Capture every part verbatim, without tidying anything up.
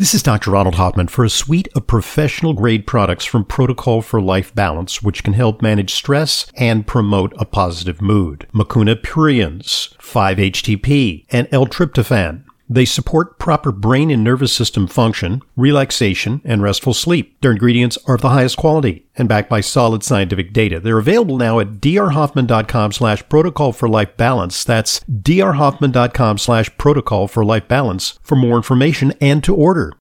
This is Doctor Ronald Hoffman for a suite of professional-grade products from Protocol for Life Balance, which can help manage stress and promote a positive mood. Mucuna Pruriens, five H T P, and L-Tryptophan. They support proper brain and nervous system function, relaxation, and restful sleep. Their ingredients are of the highest quality and backed by solid scientific data. They're available now at drhoffman.com slash protocol for life balance. That's drhoffman.com slash protocol for life balance for more information and to order.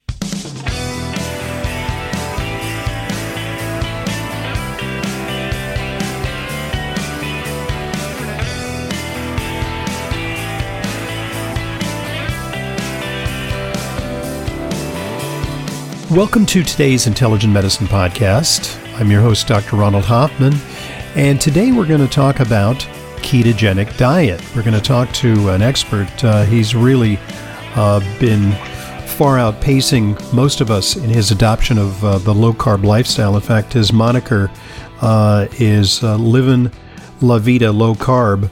Welcome to today's Intelligent Medicine Podcast. I'm your host, Doctor Ronald Hoffman, and today we're going to talk about ketogenic diet. We're going to talk to an expert. Uh, he's really uh, been far outpacing most of us in his adoption of uh, the low-carb lifestyle. In fact, his moniker uh, is uh, Living La Vida Low Carb.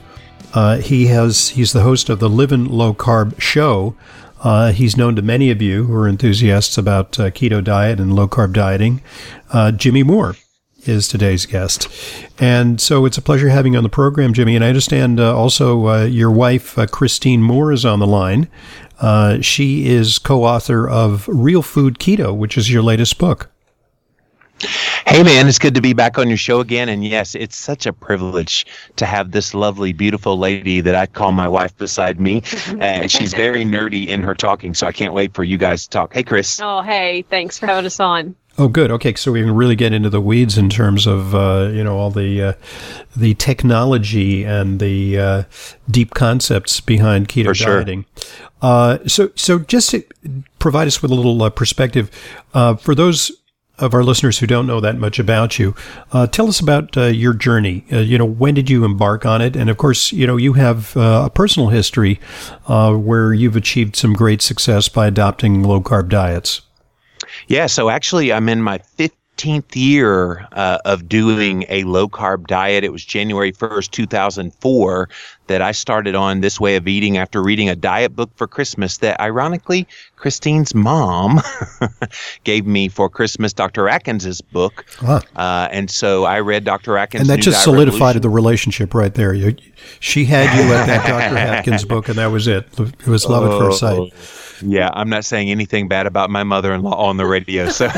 Uh, he has he's the host of the Living Low Carb Show. Uh, he's known to many of you who are enthusiasts about uh, keto diet and low-carb dieting. Uh, Jimmy Moore is today's guest. And so it's a pleasure having you on the program, Jimmy. And I understand uh, also uh, your wife, uh, Christine Moore, is on the line. Uh, she is co-author of Real Food Keto, which is your latest book. Hey, man, it's good to be back on your show again. And yes, it's such a privilege to have this lovely, beautiful lady that I call my wife beside me. And she's very nerdy in her talking, so I can't wait for you guys to talk. Hey, Chris. Oh, hey, thanks for having us on. Oh, good. Okay, so we can really get into the weeds in terms of, uh, you know, all the uh, the technology and the uh, deep concepts behind keto for dieting. Sure. Uh, so, so just to provide us with a little uh, perspective, uh, for those of our listeners who don't know that much about you, uh, tell us about uh, your journey. Uh, you know, when did you embark on it? And of course, you know, you have uh, a personal history uh, where you've achieved some great success by adopting low-carb diets. Yeah, so actually I'm in my fifteenth year uh, of doing a low-carb diet. It was January first, two thousand four that I started on this way of eating after reading a diet book for Christmas that, ironically, Christine's mom gave me for Christmas, Doctor Atkins' book. Ah. Uh, and so I read Doctor Atkins' And that New just Diet solidified Revolution. The relationship right there. You, she had you at that Doctor Atkins book, and that was it. It was love oh, at first sight. Yeah, I'm not saying anything bad about my mother-in-law on the radio. So.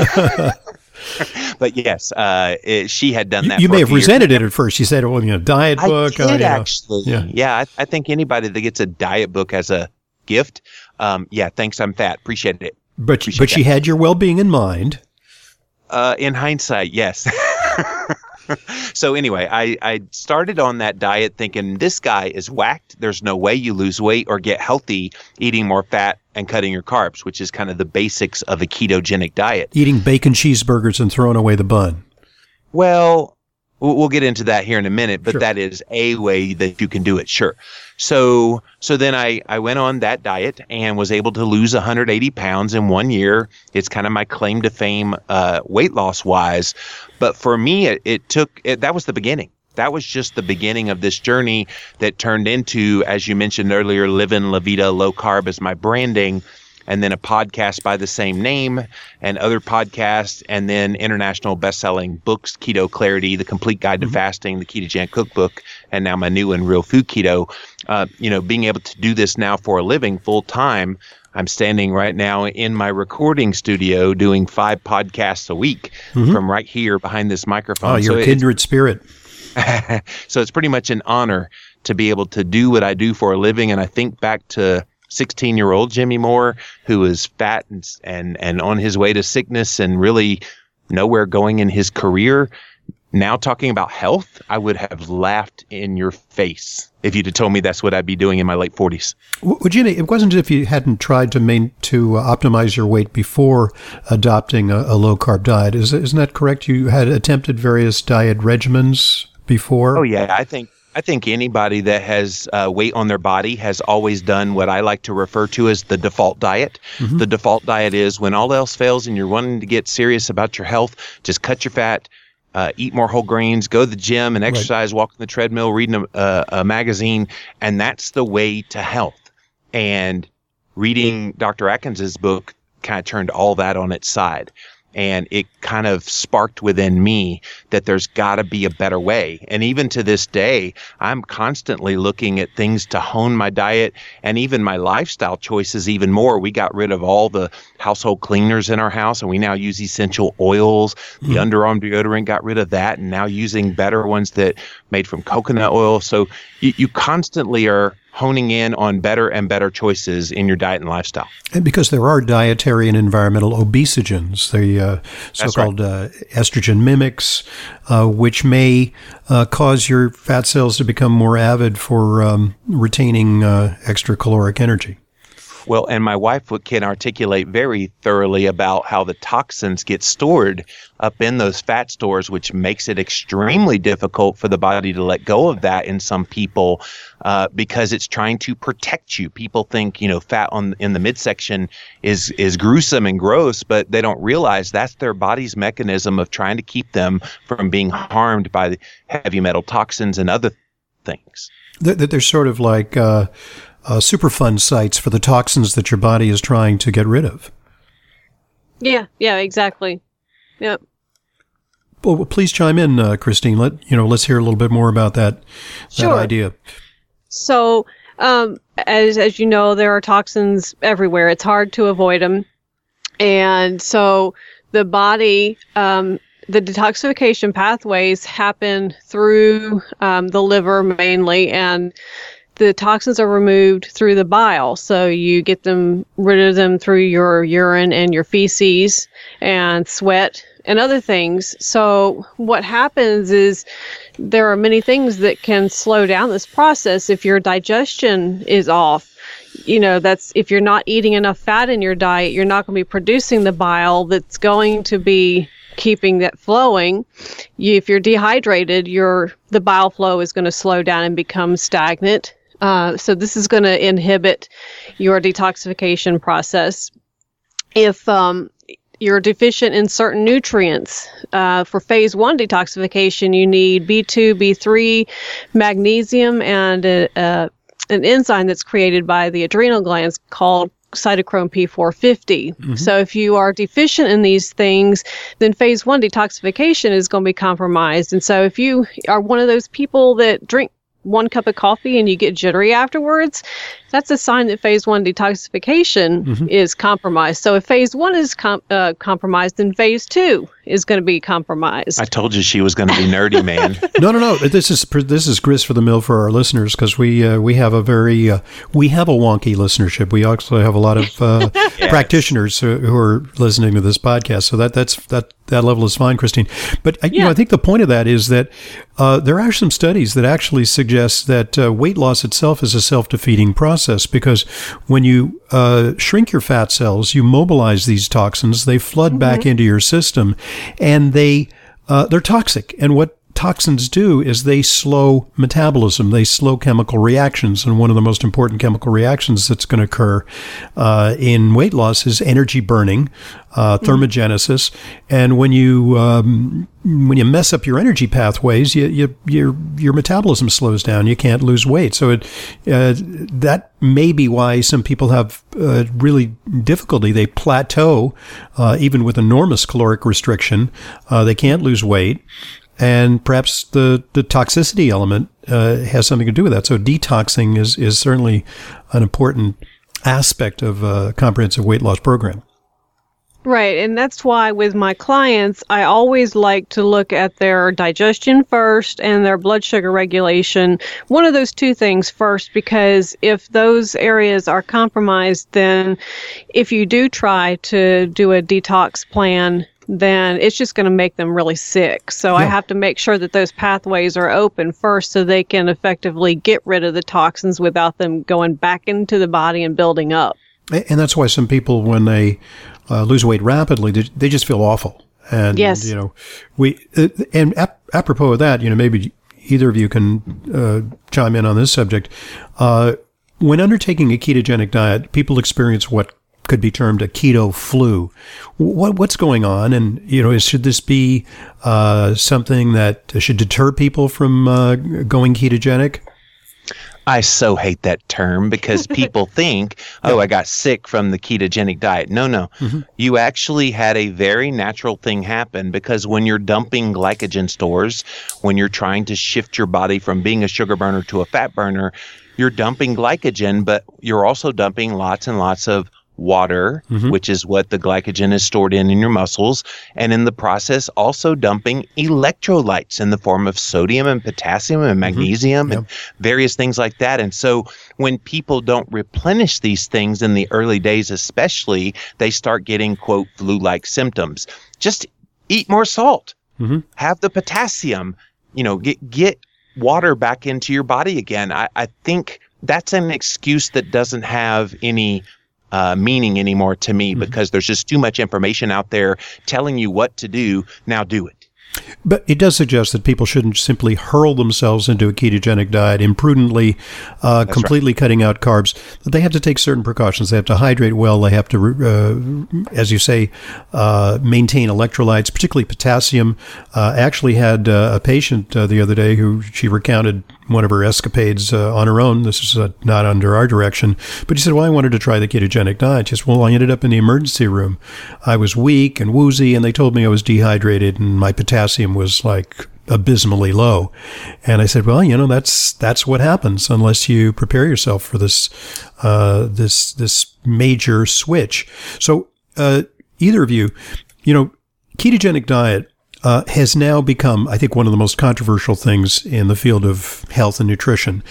But yes, uh, it, she had done that. You, you for may have resented it at first. She said, "Well, you know, diet book." I did uh, actually. Know. Yeah, yeah I, I think anybody that gets a diet book as a gift, um, yeah, thanks. I'm fat. Appreciate it. But Appreciate but that. She had your well-being in mind. Uh, in hindsight, yes. So anyway, I, I started on that diet thinking this guy is whacked. There's no way you lose weight or get healthy eating more fat and cutting your carbs, which is kind of the basics of a ketogenic diet. Eating bacon cheeseburgers and throwing away the bun. Well, we'll get into that here in a minute, but sure. That is a way that you can do it, sure. So so then I, I went on that diet and was able to lose one hundred eighty pounds in one year. It's kind of my claim to fame uh, weight loss-wise. But for me, it, it took it, – that was the beginning. That was just the beginning of this journey that turned into, as you mentioned earlier, Living La Vida Low Carb is my branding, and then a podcast by the same name and other podcasts, and then international best-selling books, Keto Clarity, The Complete Guide to mm-hmm. Fasting, The Ketogenic Cookbook, and now my new one, Real Food Keto. Uh, you know, being able to do this now for a living full-time, I'm standing right now in my recording studio doing five podcasts a week mm-hmm. from right here behind this microphone. Oh, you're so a kindred spirit. So it's pretty much an honor to be able to do what I do for a living, and I think back to sixteen-year-old Jimmy Moore, who is fat and, and and on his way to sickness and really nowhere going in his career. Now talking about health, I would have laughed in your face if you'd have told me that's what I'd be doing in my late forties. Well, Jimmy, it wasn't as if you hadn't tried to main, to optimize your weight before adopting a, a low-carb diet. Is, isn't that correct? You had attempted various diet regimens before? Oh, yeah. I think I think anybody that has uh, weight on their body has always done what I like to refer to as the default diet. Mm-hmm. The default diet is when all else fails and you're wanting to get serious about your health, just cut your fat, uh, eat more whole grains, go to the gym and exercise, right. Walk on the treadmill, reading a, a, a magazine, and that's the way to health. And reading Doctor Atkins' book, kind of turned all that on its side. And it kind of sparked within me that there's got to be a better way. And even to this day, I'm constantly looking at things to hone my diet and even my lifestyle choices even more. We got rid of all the household cleaners in our house, and we now use essential oils. Mm-hmm. The underarm deodorant, got rid of that, and now using better ones that made from coconut oil. So you, you constantly are honing in on better and better choices in your diet and lifestyle. And because there are dietary and environmental obesogens, the uh, so-called right. uh, estrogen mimics, uh, which may uh, cause your fat cells to become more avid for um, retaining uh, extra caloric energy. Well, and my wife can articulate very thoroughly about how the toxins get stored up in those fat stores, which makes it extremely difficult for the body to let go of that in some people uh, because it's trying to protect you. People think, you know, fat on in the midsection is is gruesome and gross, but they don't realize that's their body's mechanism of trying to keep them from being harmed by the heavy metal toxins and other things. That they're sort of like uh, uh, Superfund sites for the toxins that your body is trying to get rid of. Yeah, yeah, exactly. Yep. Well, please chime in, uh, Christine. Let you know. Let's hear a little bit more about that, sure. that idea. So, um, as as you know, there are toxins everywhere. It's hard to avoid them, and so the body. Um, The detoxification pathways happen through um, the liver mainly, and the toxins are removed through the bile. So you get them rid of them through your urine and your feces and sweat and other things. So what happens is there are many things that can slow down this process if your digestion is off. You know, that's if you're not eating enough fat in your diet, you're not going to be producing the bile that's going to be keeping that flowing. You, if you're dehydrated, your the bile flow is going to slow down and become stagnant. Uh, so this is going to inhibit your detoxification process. If um, you're deficient in certain nutrients, uh, for phase one detoxification, you need B two, B three, magnesium, and a, a, an enzyme that's created by the adrenal glands called Cytochrome P four fifty. Mm-hmm. So if you are deficient in these things, then phase one detoxification is going to be compromised. And so if you are one of those people that drink one cup of coffee and you get jittery afterwards, that's a sign that phase one detoxification mm-hmm. is compromised. So if phase one is com- uh, compromised, then phase two is going to be compromised. I told you she was going to be nerdy, man. no, no, no. This is this is grist for the mill for our listeners, because we uh, we have a very uh, we have a wonky listenership. We also have a lot of uh, yes. practitioners who, who are listening to this podcast. So that that's that that level is fine, Christine. But I, yeah. you know, I think the point of that is that uh, there are some studies that actually suggest that uh, weight loss itself is a self-defeating process, because when you uh, shrink your fat cells, you mobilize these toxins. They flood mm-hmm. back into your system. And they, uh, they're toxic. And what toxins do is they slow metabolism. They slow chemical reactions. And one of the most important chemical reactions that's going to occur uh, in weight loss is energy burning, uh, thermogenesis. Mm-hmm. And when you um, when you mess up your energy pathways, you, you, your your metabolism slows down. You can't lose weight. So it uh, that may be why some people have uh, really difficulty. They plateau uh, even with enormous caloric restriction. Uh, they can't lose weight. And perhaps the, the toxicity element uh, has something to do with that. So detoxing is, is certainly an important aspect of a comprehensive weight loss program. Right. And that's why with my clients, I always like to look at their digestion first and their blood sugar regulation. One of those two things first, because if those areas are compromised, then if you do try to do a detox plan, then it's just going to make them really sick. So yeah. I have to make sure that those pathways are open first so they can effectively get rid of the toxins without them going back into the body and building up. And that's why some people, when they uh, lose weight rapidly, they, they just feel awful. And, yes. you know, we, uh, and ap- apropos of that, you know, maybe either of you can uh, chime in on this subject. Uh, when undertaking a ketogenic diet, people experience what could be termed a keto flu. What, what's going on? And, you know, should this be uh, something that should deter people from uh, going ketogenic? I so hate that term because people think, oh, I got sick from the ketogenic diet. No, no. Mm-hmm. You actually had a very natural thing happen because when you're dumping glycogen stores, when you're trying to shift your body from being a sugar burner to a fat burner, you're dumping glycogen, but you're also dumping lots and lots of water, mm-hmm. which is what the glycogen is stored in in your muscles, and in the process also dumping electrolytes in the form of sodium and potassium and magnesium mm-hmm. yep. and various things like that. And so when people don't replenish these things in the early days especially, they start getting, quote, flu-like symptoms. Just eat more salt, mm-hmm. have the potassium, you know, get get water back into your body again. I, I think that's an excuse that doesn't have any Uh, meaning anymore to me mm-hmm. because there's just too much information out there telling you what to do. Now do it. But it does suggest that people shouldn't simply hurl themselves into a ketogenic diet imprudently, uh, completely right. cutting out carbs. They have to take certain precautions. They have to hydrate well. They have to, uh, as you say, uh, maintain electrolytes, particularly potassium. Uh, I actually had uh, a patient uh, the other day who she recounted one of her escapades uh, on her own. This is uh, not under our direction. But she said, well, I wanted to try the ketogenic diet. She said, well, I ended up in the emergency room. I was weak and woozy, and they told me I was dehydrated, and my potassium was like abysmally low. And I said, well, you know, that's that's what happens unless you prepare yourself for this uh, this this major switch. So uh, either of you, you know, ketogenic diet, Uh, has now become, I think, one of the most controversial things in the field of health and nutrition.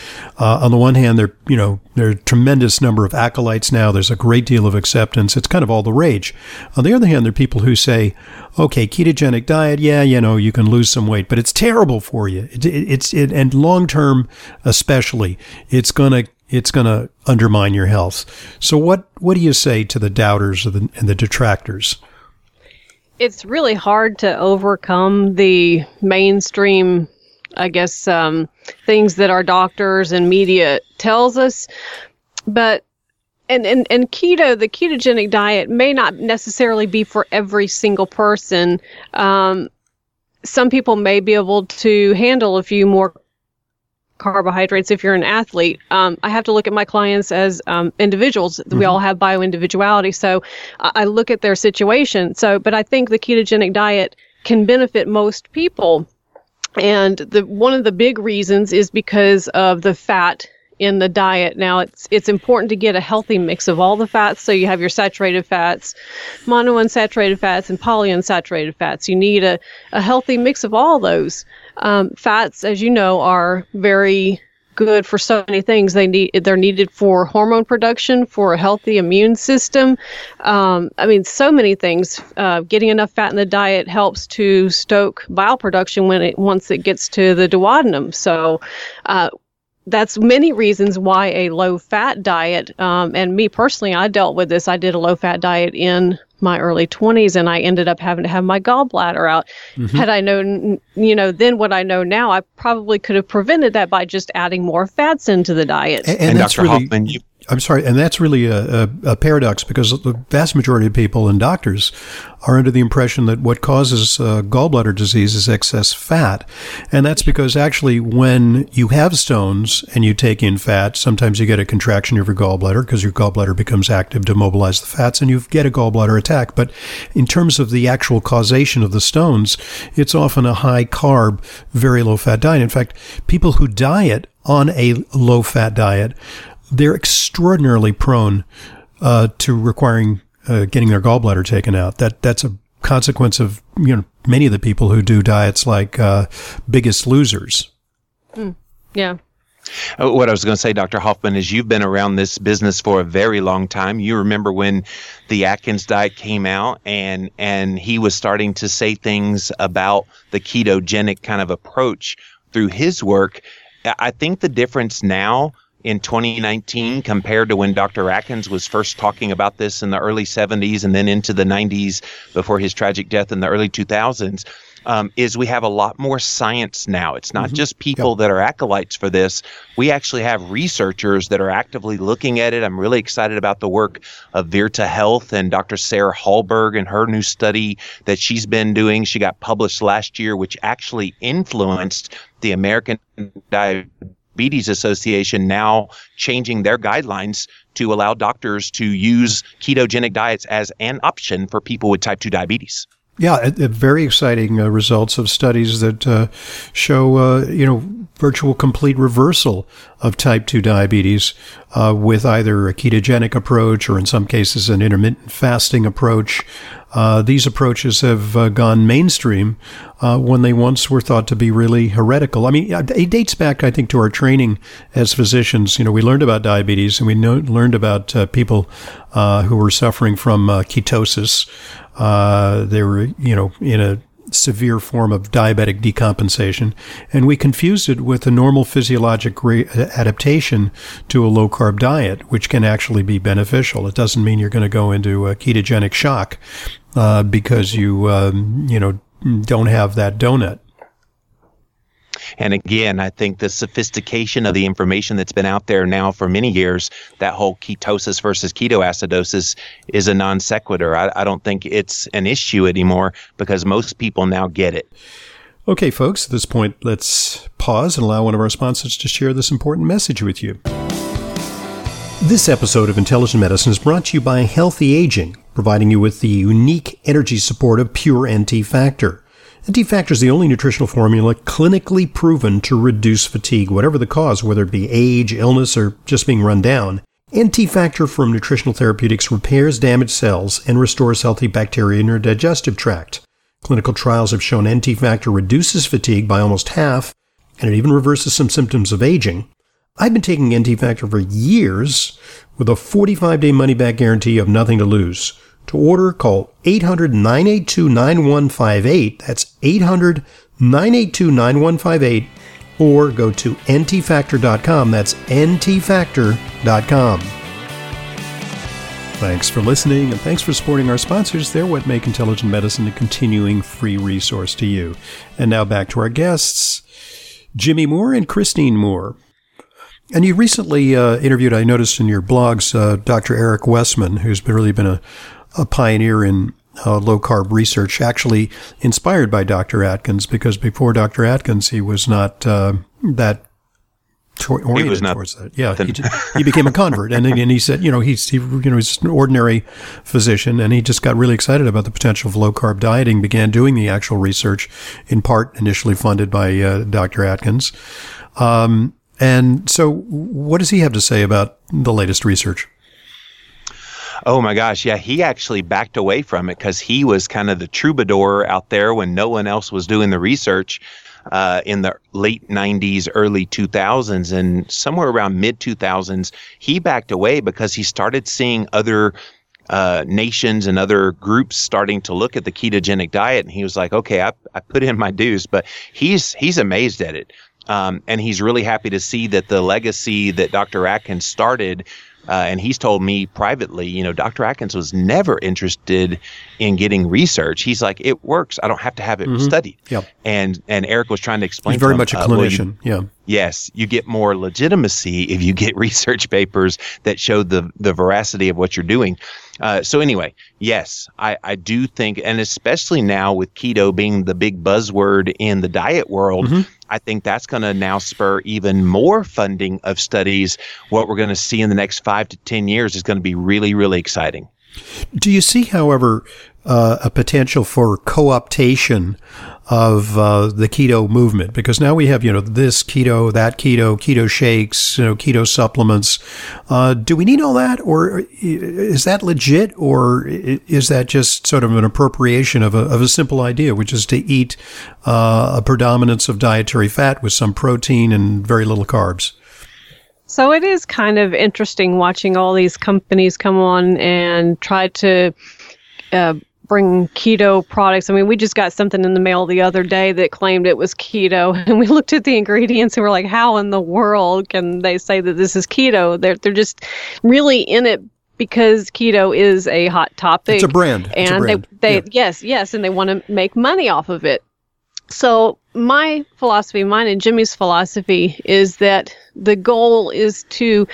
Uh, on the one hand, there, you know, there are a tremendous number of acolytes now. There's a great deal of acceptance. It's kind of all the rage. On the other hand, there are people who say, okay, ketogenic diet, yeah, you know, you can lose some weight, but it's terrible for you. It, it, it's, it, and long-term especially, it's going to It's going to undermine your health. So what, what do you say to the doubters and the detractors? It's really hard to overcome the mainstream, I guess, um, things that our doctors and media tells us. But and, and, and keto, the ketogenic diet may not necessarily be for every single person. Um, some people may be able to handle a few more carbohydrates if you're an athlete. Um, I have to look at my clients as um, individuals. Mm-hmm. We all have bioindividuality. So I, I look at their situation. So, but I think the ketogenic diet can benefit most people. And the one of the big reasons is because of the fat in the diet. Now, it's it's important to get a healthy mix of all the fats. So you have your saturated fats, monounsaturated fats, and polyunsaturated fats. You need a, a healthy mix of all those. Um, fats, as you know, are very good for so many things. They need, they're needed for hormone production, for a healthy immune system. Um, I mean, so many things. Uh, getting enough fat in the diet helps to stoke bile production when it once it gets to the duodenum. So uh, that's many reasons why a low-fat diet, um, and me personally, I dealt with this. I did a low-fat diet in my early twenties, and I ended up having to have my gallbladder out. Mm-hmm. Had I known, you know, then what I know now, I probably could have prevented that by just adding more fats into the diet. And, and, and Doctor Really, Hoffman, you- I'm sorry, and that's really a, a, a paradox because the vast majority of people and doctors are under the impression that what causes uh, gallbladder disease is excess fat. And that's because actually when you have stones and you take in fat, sometimes you get a contraction of your gallbladder because your gallbladder becomes active to mobilize the fats and you get a gallbladder attack. But in terms of the actual causation of the stones, it's often a high carb, very low fat diet. In fact, people who diet on a low fat diet, they're extraordinarily prone uh, to requiring uh, getting their gallbladder taken out. That that's a consequence of, you know, many of the people who do diets like uh, Biggest Losers. Mm, yeah. What I was going to say, Doctor Hoffman, is you've been around this business for a very long time. You remember when the Atkins diet came out and and he was starting to say things about the ketogenic kind of approach through his work. I think the difference now in twenty nineteen compared to when Doctor Atkins was first talking about this in the early seventies and then into the nineties before his tragic death in the early two thousands, um, is we have a lot more science now. It's not mm-hmm. just people yep. that are acolytes for this. We actually have researchers that are actively looking at it. I'm really excited about the work of Virta Health and Doctor Sarah Hallberg and her new study that she's been doing. She got published last year, which actually influenced the American Diabetes Diabetes Association now changing their guidelines to allow doctors to use ketogenic diets as an option for people with type two diabetes. Yeah, uh, very exciting uh, results of studies that uh, show, uh, you know, virtual complete reversal of type two diabetes uh, with either a ketogenic approach or, in some cases, an intermittent fasting approach. Uh, these approaches have uh, gone mainstream uh, when they once were thought to be really heretical. I mean, it dates back, I think, to our training as physicians. You know, we learned about diabetes and we know, learned about uh, people uh, who were suffering from uh, ketosis. Uh, they were, you know, in a severe form of diabetic decompensation, and we confused it with a normal physiologic re- adaptation to a low-carb diet, which can actually be beneficial. It doesn't mean you're going to go into a ketogenic shock uh, because you, um, you know, don't have that donut. And again, I think the sophistication of the information that's been out there now for many years, that whole ketosis versus ketoacidosis is a non sequitur. I, I don't think it's an issue anymore because most people now get it. Okay, folks, at this point, let's pause and allow one of our sponsors to share this important message with you. This episode of Intelligent Medicine is brought to you by Healthy Aging, providing you with the unique energy support of Pure N T Factor. N T Factor is the only nutritional formula clinically proven to reduce fatigue, whatever the cause, whether it be age, illness, or just being run down. N T Factor from Nutritional Therapeutics repairs damaged cells and restores healthy bacteria in your digestive tract. Clinical trials have shown N T Factor reduces fatigue by almost half, and it even reverses some symptoms of aging. I've been taking N T Factor for years with a forty-five day money-back guarantee of nothing to lose. To order, call eight hundred, nine eight two, nine one five eight. That's eight hundred, nine eight two, nine one five eight. Or go to N T factor dot com. That's N T factor dot com. Thanks for listening, and thanks for supporting our sponsors. They're what make Intelligent Medicine a continuing free resource to you. And now back to our guests, Jimmy Moore and Christine Moore. And you recently uh, interviewed, I noticed in your blogs, uh, Doctor Eric Westman, who's been, really been a a pioneer in uh, low-carb research, actually inspired by Doctor Atkins, because before Doctor Atkins, he was not uh, that to- oriented was not towards that. Yeah, he, he became a convert, and, and he said, you know, he's he, you know he's an ordinary physician, and he just got really excited about the potential of low-carb dieting, began doing the actual research, in part initially funded by uh, Doctor Atkins. Um, and so what does he have to say about the latest research? Oh, my gosh. Yeah, he actually backed away from it because he was kind of the troubadour out there when no one else was doing the research uh, in the late nineties, early two thousands. And somewhere around mid two thousands, he backed away because he started seeing other uh, nations and other groups starting to look at the ketogenic diet. And he was like, OK, I, I put in my dues, but he's he's amazed at it. Um, and he's really happy to see that the legacy that Doctor Atkins started. Uh, and he's told me privately, you know, Doctor Atkins was never interested in getting research. He's like, it works. I don't have to have it mm-hmm. studied. Yep. And and Eric was trying to explain. He's very to him, much a uh, clinician. Well, you, yeah. Yes, you get more legitimacy if you get research papers that show the the veracity of what you're doing. Uh, so anyway, yes, I, I do think, and especially now with keto being the big buzzword in the diet world, mm-hmm. I think that's going to now spur even more funding of studies. What we're going to see in the next five to ten years is going to be really, really exciting. Do you see, however, uh, a potential for co-optation of uh, the keto movement? Because now we have, you know, this keto, that keto, keto shakes, you know, keto supplements. Uh, do we need all that, or is that legit, or is that just sort of an appropriation of a, of a simple idea, which is to eat uh, a predominance of dietary fat with some protein and very little carbs? So it is kind of interesting watching all these companies come on and try to uh, bring keto products. I mean, we just got something in the mail the other day that claimed it was keto, and we looked at the ingredients and we're like, how in the world can they say that this is keto? They're, they're just really in it because keto is a hot topic. It's a brand. And it's a brand. they, they yeah. yes, yes, and they want to make money off of it. So my philosophy, mine and Jimmy's philosophy, is that the goal is to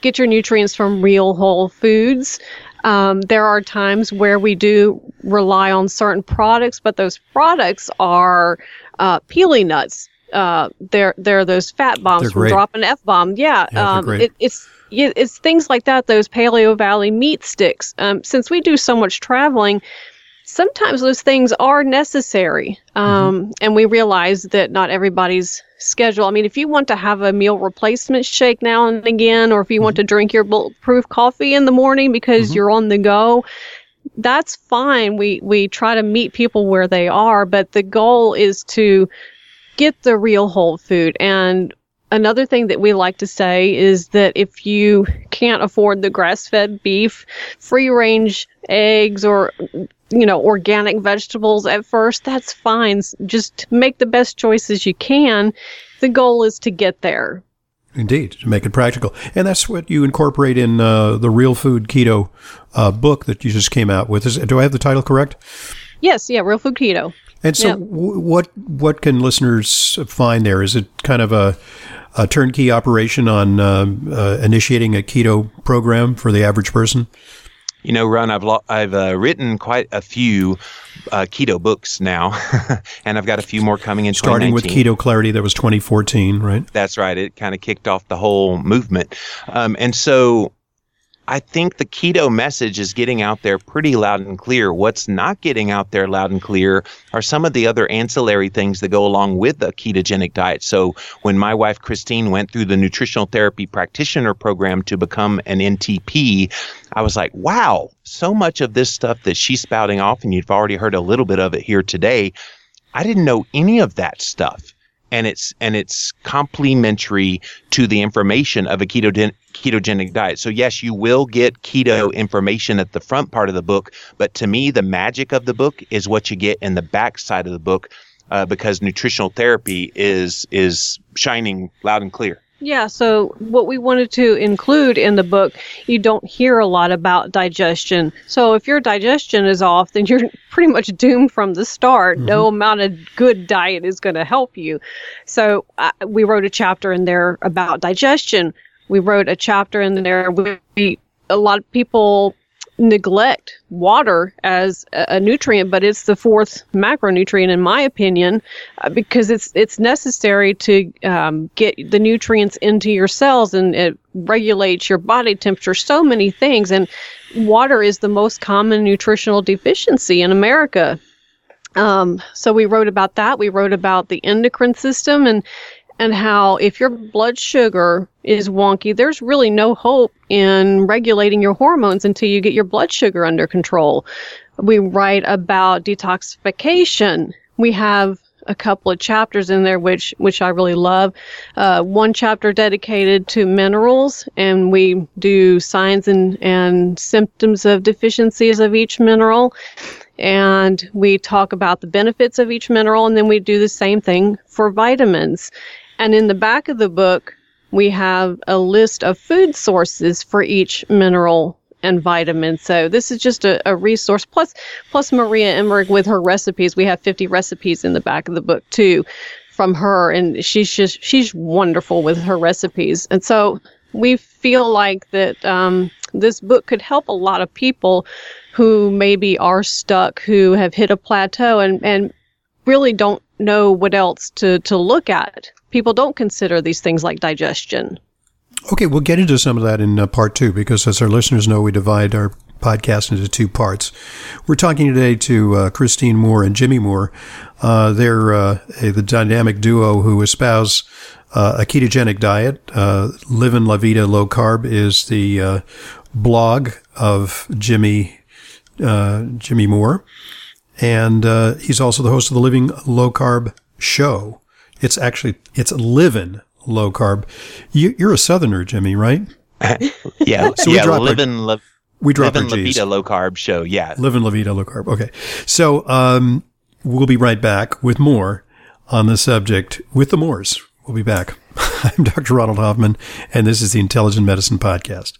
get your nutrients from real whole foods. Um, there are times where we do rely on certain products, but those products are uh, peely nuts. uh, they're, they're those fat bombs from dropping an F-bomb. Yeah, yeah um, it, it's it's things like that, those Paleo Valley meat sticks. Um, since we do so much traveling, sometimes those things are necessary. Um, mm-hmm. And we realize that not everybody's schedule. I mean, if you want to have a meal replacement shake now and again, or if you mm-hmm. want to drink your bulletproof coffee in the morning because mm-hmm. you're on the go, that's fine. We we try to meet people where they are, but the goal is to get the real whole food. And another thing that we like to say is that if you can't afford the grass-fed beef, free-range eggs, or you know, organic vegetables at first, that's fine. Just make the best choices you can. The goal is to get there. Indeed, to make it practical. And that's what you incorporate in uh, the Real Food Keto uh, book that you just came out with. Is, do I have the title correct? Yes, yeah, Real Food Keto. And so yep. w- what what can listeners find there? Is it kind of a, a turnkey operation on uh, uh, initiating a keto program for the average person? You know, Ron, I've lo- I've uh, written quite a few uh, keto books now, and I've got a few more coming in. Starting with Keto Clarity, that was twenty fourteen, right? That's right. It kind of kicked off the whole movement, um, and so I think the keto message is getting out there pretty loud and clear. What's not getting out there loud and clear are some of the other ancillary things that go along with a ketogenic diet. So when my wife, Christine, went through the Nutritional Therapy Practitioner Program to become an N T P, I was like, wow, so much of this stuff that she's spouting off, and you've already heard a little bit of it here today, I didn't know any of that stuff. And it's and it's complementary to the information of a keto, ketogenic diet. So yes, you will get keto information at the front part of the book, but to me, the magic of the book is what you get in the back side of the book, uh, because nutritional therapy is is shining loud and clear. Yeah, so what we wanted to include in the book, you don't hear a lot about digestion. So if your digestion is off, then you're pretty much doomed from the start. Mm-hmm. No amount of good diet is going to help you. So uh, we wrote a chapter in there about digestion. We wrote a chapter in there where we, a lot of people neglect water as a, a nutrient, but it's the fourth macronutrient, in my opinion, uh, because it's it's necessary to um, get the nutrients into your cells, and it regulates your body temperature, so many things. And water is the most common nutritional deficiency in America. Um, so we wrote about that. We wrote about the endocrine system and and how if your blood sugar is wonky, there's really no hope in regulating your hormones until you get your blood sugar under control. We write about detoxification. We have a couple of chapters in there, which which I really love. Uh, one chapter dedicated to minerals, and we do signs and, and symptoms of deficiencies of each mineral. And we talk about the benefits of each mineral, and then we do the same thing for vitamins. And in the back of the book, we have a list of food sources for each mineral and vitamin. So this is just a, a resource. Plus, plus Maria Emmerich with her recipes. We have fifty recipes in the back of the book too, from her, and she's just she's wonderful with her recipes. And so we feel like that um, this book could help a lot of people who maybe are stuck, who have hit a plateau, and and really don't know what else to to look at. People don't consider these things like digestion. Okay, we'll get into some of that in uh, part two, because as our listeners know, we divide our podcast into two parts. We're talking today to uh, Christine Moore and Jimmy Moore. Uh, they're uh, a, the dynamic duo who espouse uh, a ketogenic diet. Uh, Living La Vida Low Carb is the uh, blog of Jimmy uh, Jimmy Moore. And uh, he's also the host of the Living Low Carb Show. It's actually, it's Living Low Carb. You, you're a Southerner, Jimmy, right? yeah, so we yeah, Living La Vida Low Carb Show, yeah. Living La Vida Low Carb, okay. So um, we'll be right back with more on the subject with the Moores. We'll be back. I'm Doctor Ronald Hoffman, and this is the Intelligent Medicine Podcast.